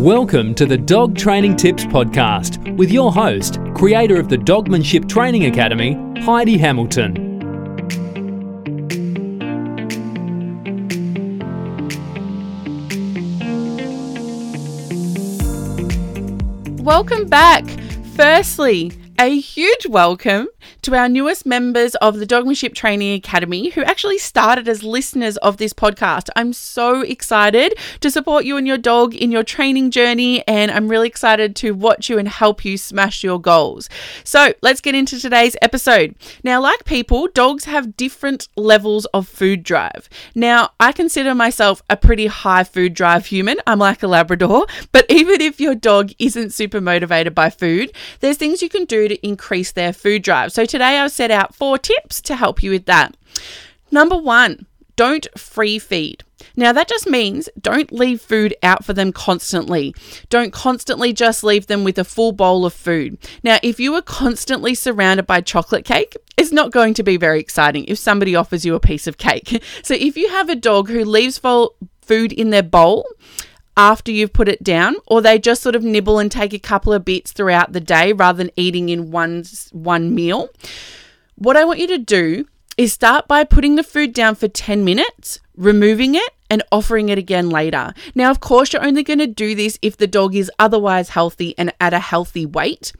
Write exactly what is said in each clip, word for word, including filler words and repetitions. Welcome to the Dog Training Tips Podcast with your host, creator of the Dogmanship Training Academy, Heidi Hamilton. Welcome back. Firstly, a huge welcome to our newest members of the Dogmanship Training Academy who actually started as listeners of this podcast. I'm so excited to support you and your dog in your training journey, and I'm really excited to watch you and help you smash your goals. So let's get into today's episode. Now, like people, dogs have different levels of food drive. Now, I consider myself a pretty high food drive human. I'm like a Labrador, but even if your dog isn't super motivated by food, there's things you can do to increase their food drive. So today I've set out four tips to help you with that. Number one, don't free feed. Now that just means don't leave food out for them constantly. Don't constantly just leave them with a full bowl of food. Now, if you are constantly surrounded by chocolate cake, it's not going to be very exciting if somebody offers you a piece of cake. So if you have a dog who leaves full food in their bowl after you've put it down, or they just sort of nibble and take a couple of bits throughout the day rather than eating in one, one meal, what I want you to do is start by putting the food down for ten minutes, removing it, and offering it again later. Now, of course, you're only going to do this if the dog is otherwise healthy and at a healthy weight.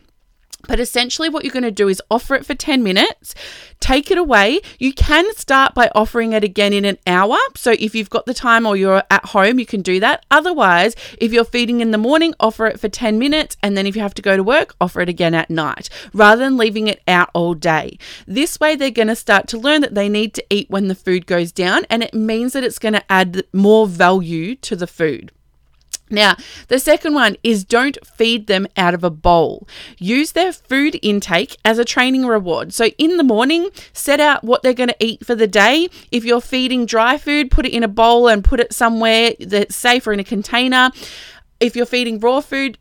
But essentially what you're going to do is offer it for ten minutes, take it away. You can start by offering it again in an hour. So if you've got the time or you're at home, you can do that. Otherwise, if you're feeding in the morning, offer it for ten minutes. And then if you have to go to work, offer it again at night, rather than leaving it out all day. This way, they're going to start to learn that they need to eat when the food goes down. And it means that it's going to add more value to the food. Now, the second one is don't feed them out of a bowl. Use their food intake as a training reward. So in the morning, set out what they're going to eat for the day. If you're feeding dry food, put it in a bowl and put it somewhere that's safe or in a container. If you're feeding raw food,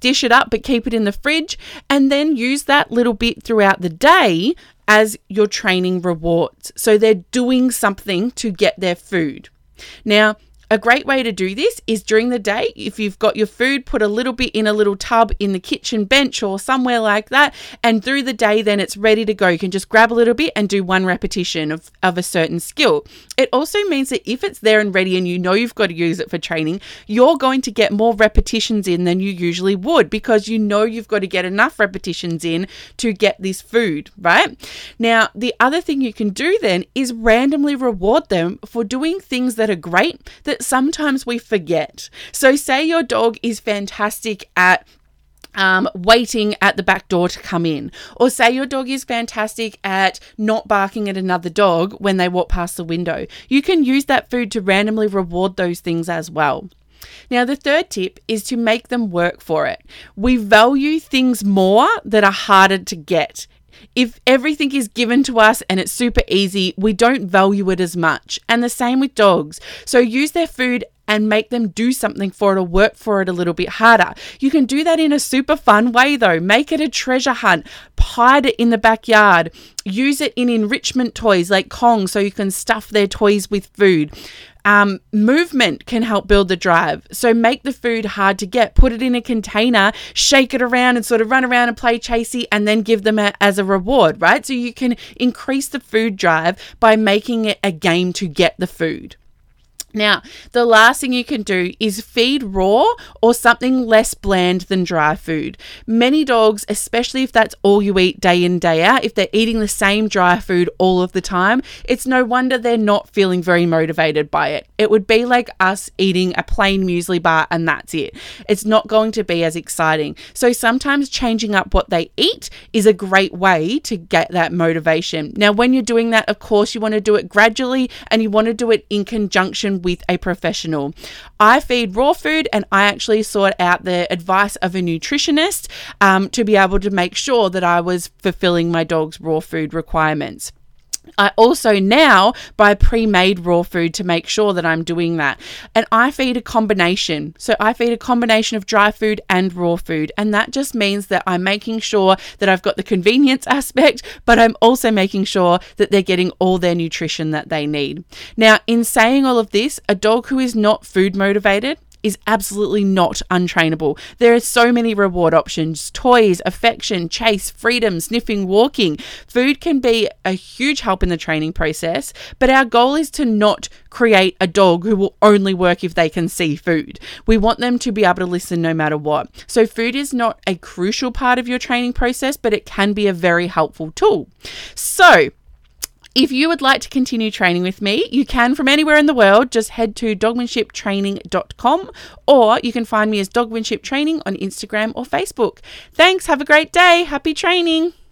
dish it up but keep it in the fridge, and then use that little bit throughout the day as your training rewards. So they're doing something to get their food. Now, a great way to do this is during the day. If you've got your food, put a little bit in a little tub in the kitchen bench or somewhere like that. And through the day, then it's ready to go. You can just grab a little bit and do one repetition of, of a certain skill. It also means that if it's there and ready and you know you've got to use it for training, you're going to get more repetitions in than you usually would, because you know you've got to get enough repetitions in to get this food, right? Now, the other thing you can do then is randomly reward them for doing things that are great that sometimes we forget. So say your dog is fantastic at um, waiting at the back door to come in, or say your dog is fantastic at not barking at another dog when they walk past the window. You can use that food to randomly reward those things as well. Now, the third tip is to make them work for it. We value things more that are harder to get. If everything is given to us and it's super easy, we don't value it as much. And the same with dogs. So use their food and make them do something for it or work for it a little bit harder. You can do that in a super fun way though. Make it a treasure hunt. Hide it in the backyard. Use it in enrichment toys like Kong, so you can stuff their toys with food. Um, movement can help build the drive. So make the food hard to get. Put it in a container, shake it around and sort of run around and play chasey, and then give them a, as a reward, right? So you can increase the food drive by making it a game to get the food. Now, the last thing you can do is feed raw or something less bland than dry food. Many dogs, especially if that's all you eat day in, day out, if they're eating the same dry food all of the time, it's no wonder they're not feeling very motivated by it. It would be like us eating a plain muesli bar and that's it. It's not going to be as exciting. So sometimes changing up what they eat is a great way to get that motivation. Now, when you're doing that, of course, you want to do it gradually and you want to do it in conjunction with a professional. I feed raw food and I actually sought out the advice of a nutritionist um, to be able to make sure that I was fulfilling my dog's raw food requirements. I also now buy pre-made raw food to make sure that I'm doing that. And I feed a combination. So I feed a combination of dry food and raw food. And that just means that I'm making sure that I've got the convenience aspect, but I'm also making sure that they're getting all their nutrition that they need. Now, in saying all of this, a dog who is not food motivated is absolutely not untrainable. There are so many reward options: toys, affection, chase, freedom, sniffing, walking. Food can be a huge help in the training process, but our goal is to not create a dog who will only work if they can see food. We want them to be able to listen no matter what. So food is not a crucial part of your training process, but it can be a very helpful tool. So if you would like to continue training with me, you can from anywhere in the world. Just head to dogmanship training dot com, or you can find me as Dogmanship Training on Instagram or Facebook. Thanks. Have a great day. Happy training.